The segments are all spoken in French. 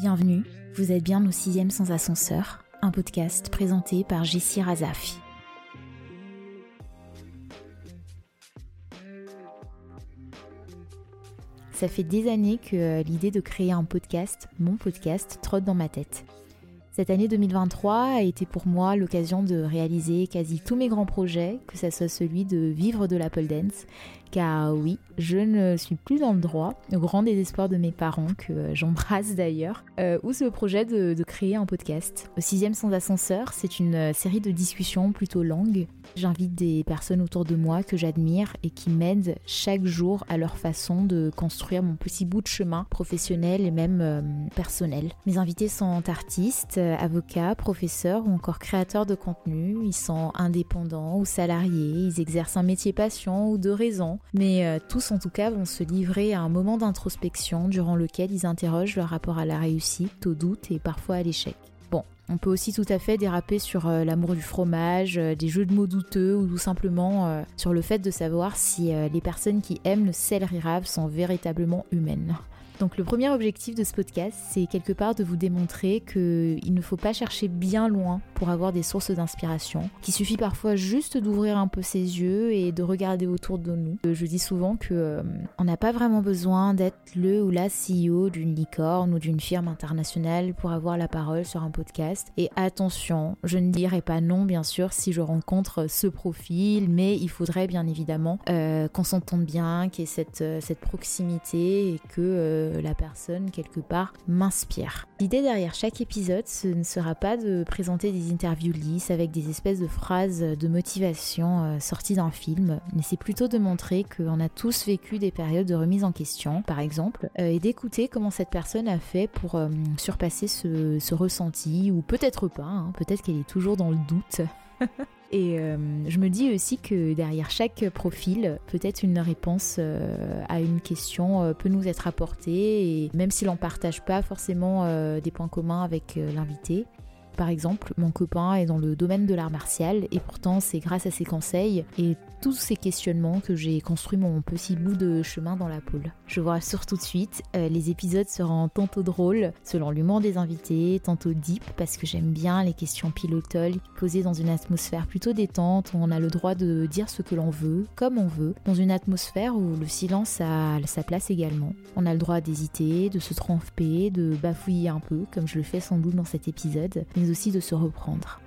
Bienvenue, vous êtes bien au sixième sans ascenseur, un podcast présenté par Jessie Razafi. Ça fait des années que l'idée de créer un podcast, mon podcast, trotte dans ma tête. Cette année 2023 a été pour moi l'occasion de réaliser quasi tous mes grands projets, que ça soit celui de vivre de l'apple dance, car oui, je ne suis plus dans le droit, au grand désespoir de mes parents, que j'embrasse d'ailleurs, ou ce projet de créer un podcast. Au sixième sans ascenseur, c'est une série de discussions plutôt longues. J'invite des personnes autour de moi que j'admire et qui m'aident chaque jour à leur façon de construire mon petit bout de chemin professionnel et même personnel. Mes invités sont artistes, avocats, professeurs ou encore créateurs de contenu. Ils sont indépendants ou salariés, ils exercent un métier passion ou de raison, mais tous en tout cas vont se livrer à un moment d'introspection durant lequel ils interrogent leur rapport à la réussite, au doute et parfois à l'échec. On peut aussi tout à fait déraper sur l'amour du fromage, des jeux de mots douteux ou tout simplement sur le fait de savoir si les personnes qui aiment le céleri rave sont véritablement humaines. Donc le premier objectif de ce podcast, c'est quelque part de vous démontrer qu'il ne faut pas chercher bien loin pour avoir des sources d'inspiration, qu'il suffit parfois juste d'ouvrir un peu ses yeux et de regarder autour de nous. Je dis souvent qu'on n'a pas vraiment besoin d'être le ou la CEO d'une licorne ou d'une firme internationale pour avoir la parole sur un podcast. Et attention, je ne dirai pas non bien sûr si je rencontre ce profil, mais il faudrait bien évidemment qu'on s'entende bien, qu'il y ait cette proximité et que la personne quelque part m'inspire. L'idée derrière chaque épisode, ce ne sera pas de présenter des interviews lisses avec des espèces de phrases de motivation sorties d'un film, mais c'est plutôt de montrer qu'on a tous vécu des périodes de remise en question, par exemple, et d'écouter comment cette personne a fait pour surpasser ce ressenti, ou peut-être pas, peut-être qu'elle est toujours dans le doute. Et je me dis aussi que derrière chaque profil, peut-être une réponse à une question peut nous être apportée, et même si l'on ne partage pas forcément des points communs avec l'invité. Par exemple, mon copain est dans le domaine de l'art martial et pourtant c'est grâce à ses conseils et tous ces questionnements que j'ai construit mon petit bout de chemin dans la poule. Je vous rassure tout de suite, les épisodes seront tantôt drôles selon l'humour des invités, tantôt deep parce que j'aime bien les questions pilotoles posées dans une atmosphère plutôt détente où on a le droit de dire ce que l'on veut, comme on veut, dans une atmosphère où le silence a sa place également. On a le droit d'hésiter, de se tromper, de bafouiller un peu comme je le fais sans doute dans cet épisode, mais aussi de se reprendre.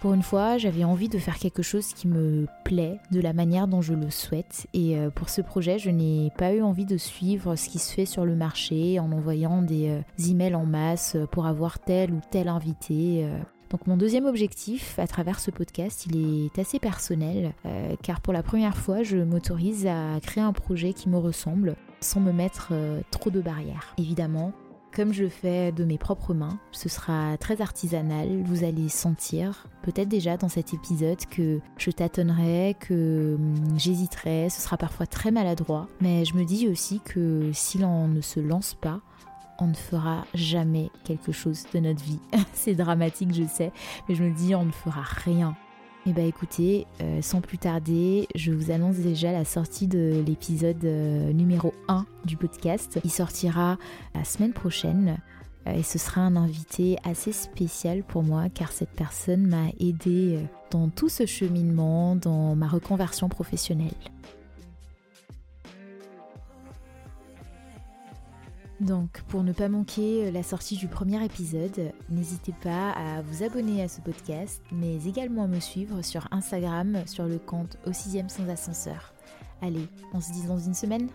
Pour une fois, j'avais envie de faire quelque chose qui me plaît, de la manière dont je le souhaite, et pour ce projet, je n'ai pas eu envie de suivre ce qui se fait sur le marché en envoyant des emails en masse pour avoir tel ou tel invité. Donc mon deuxième objectif à travers ce podcast, il est assez personnel, car pour la première fois, je m'autorise à créer un projet qui me ressemble, sans me mettre trop de barrières. Évidemment, comme je le fais de mes propres mains, ce sera très artisanal, vous allez sentir, peut-être déjà dans cet épisode, que je tâtonnerai, que j'hésiterai, ce sera parfois très maladroit, mais je me dis aussi que si l'on ne se lance pas, on ne fera jamais quelque chose de notre vie. C'est dramatique, je sais, mais je me dis on ne fera rien. Et bah écoutez, sans plus tarder, je vous annonce déjà la sortie de l'épisode numéro 1 du podcast. Il sortira la semaine prochaine et ce sera un invité assez spécial pour moi car cette personne m'a aidée dans tout ce cheminement, dans ma reconversion professionnelle. Donc, pour ne pas manquer la sortie du premier épisode, n'hésitez pas à vous abonner à ce podcast, mais également à me suivre sur Instagram, sur le compte Au sixième sans ascenseur. Allez, on se dit dans une semaine.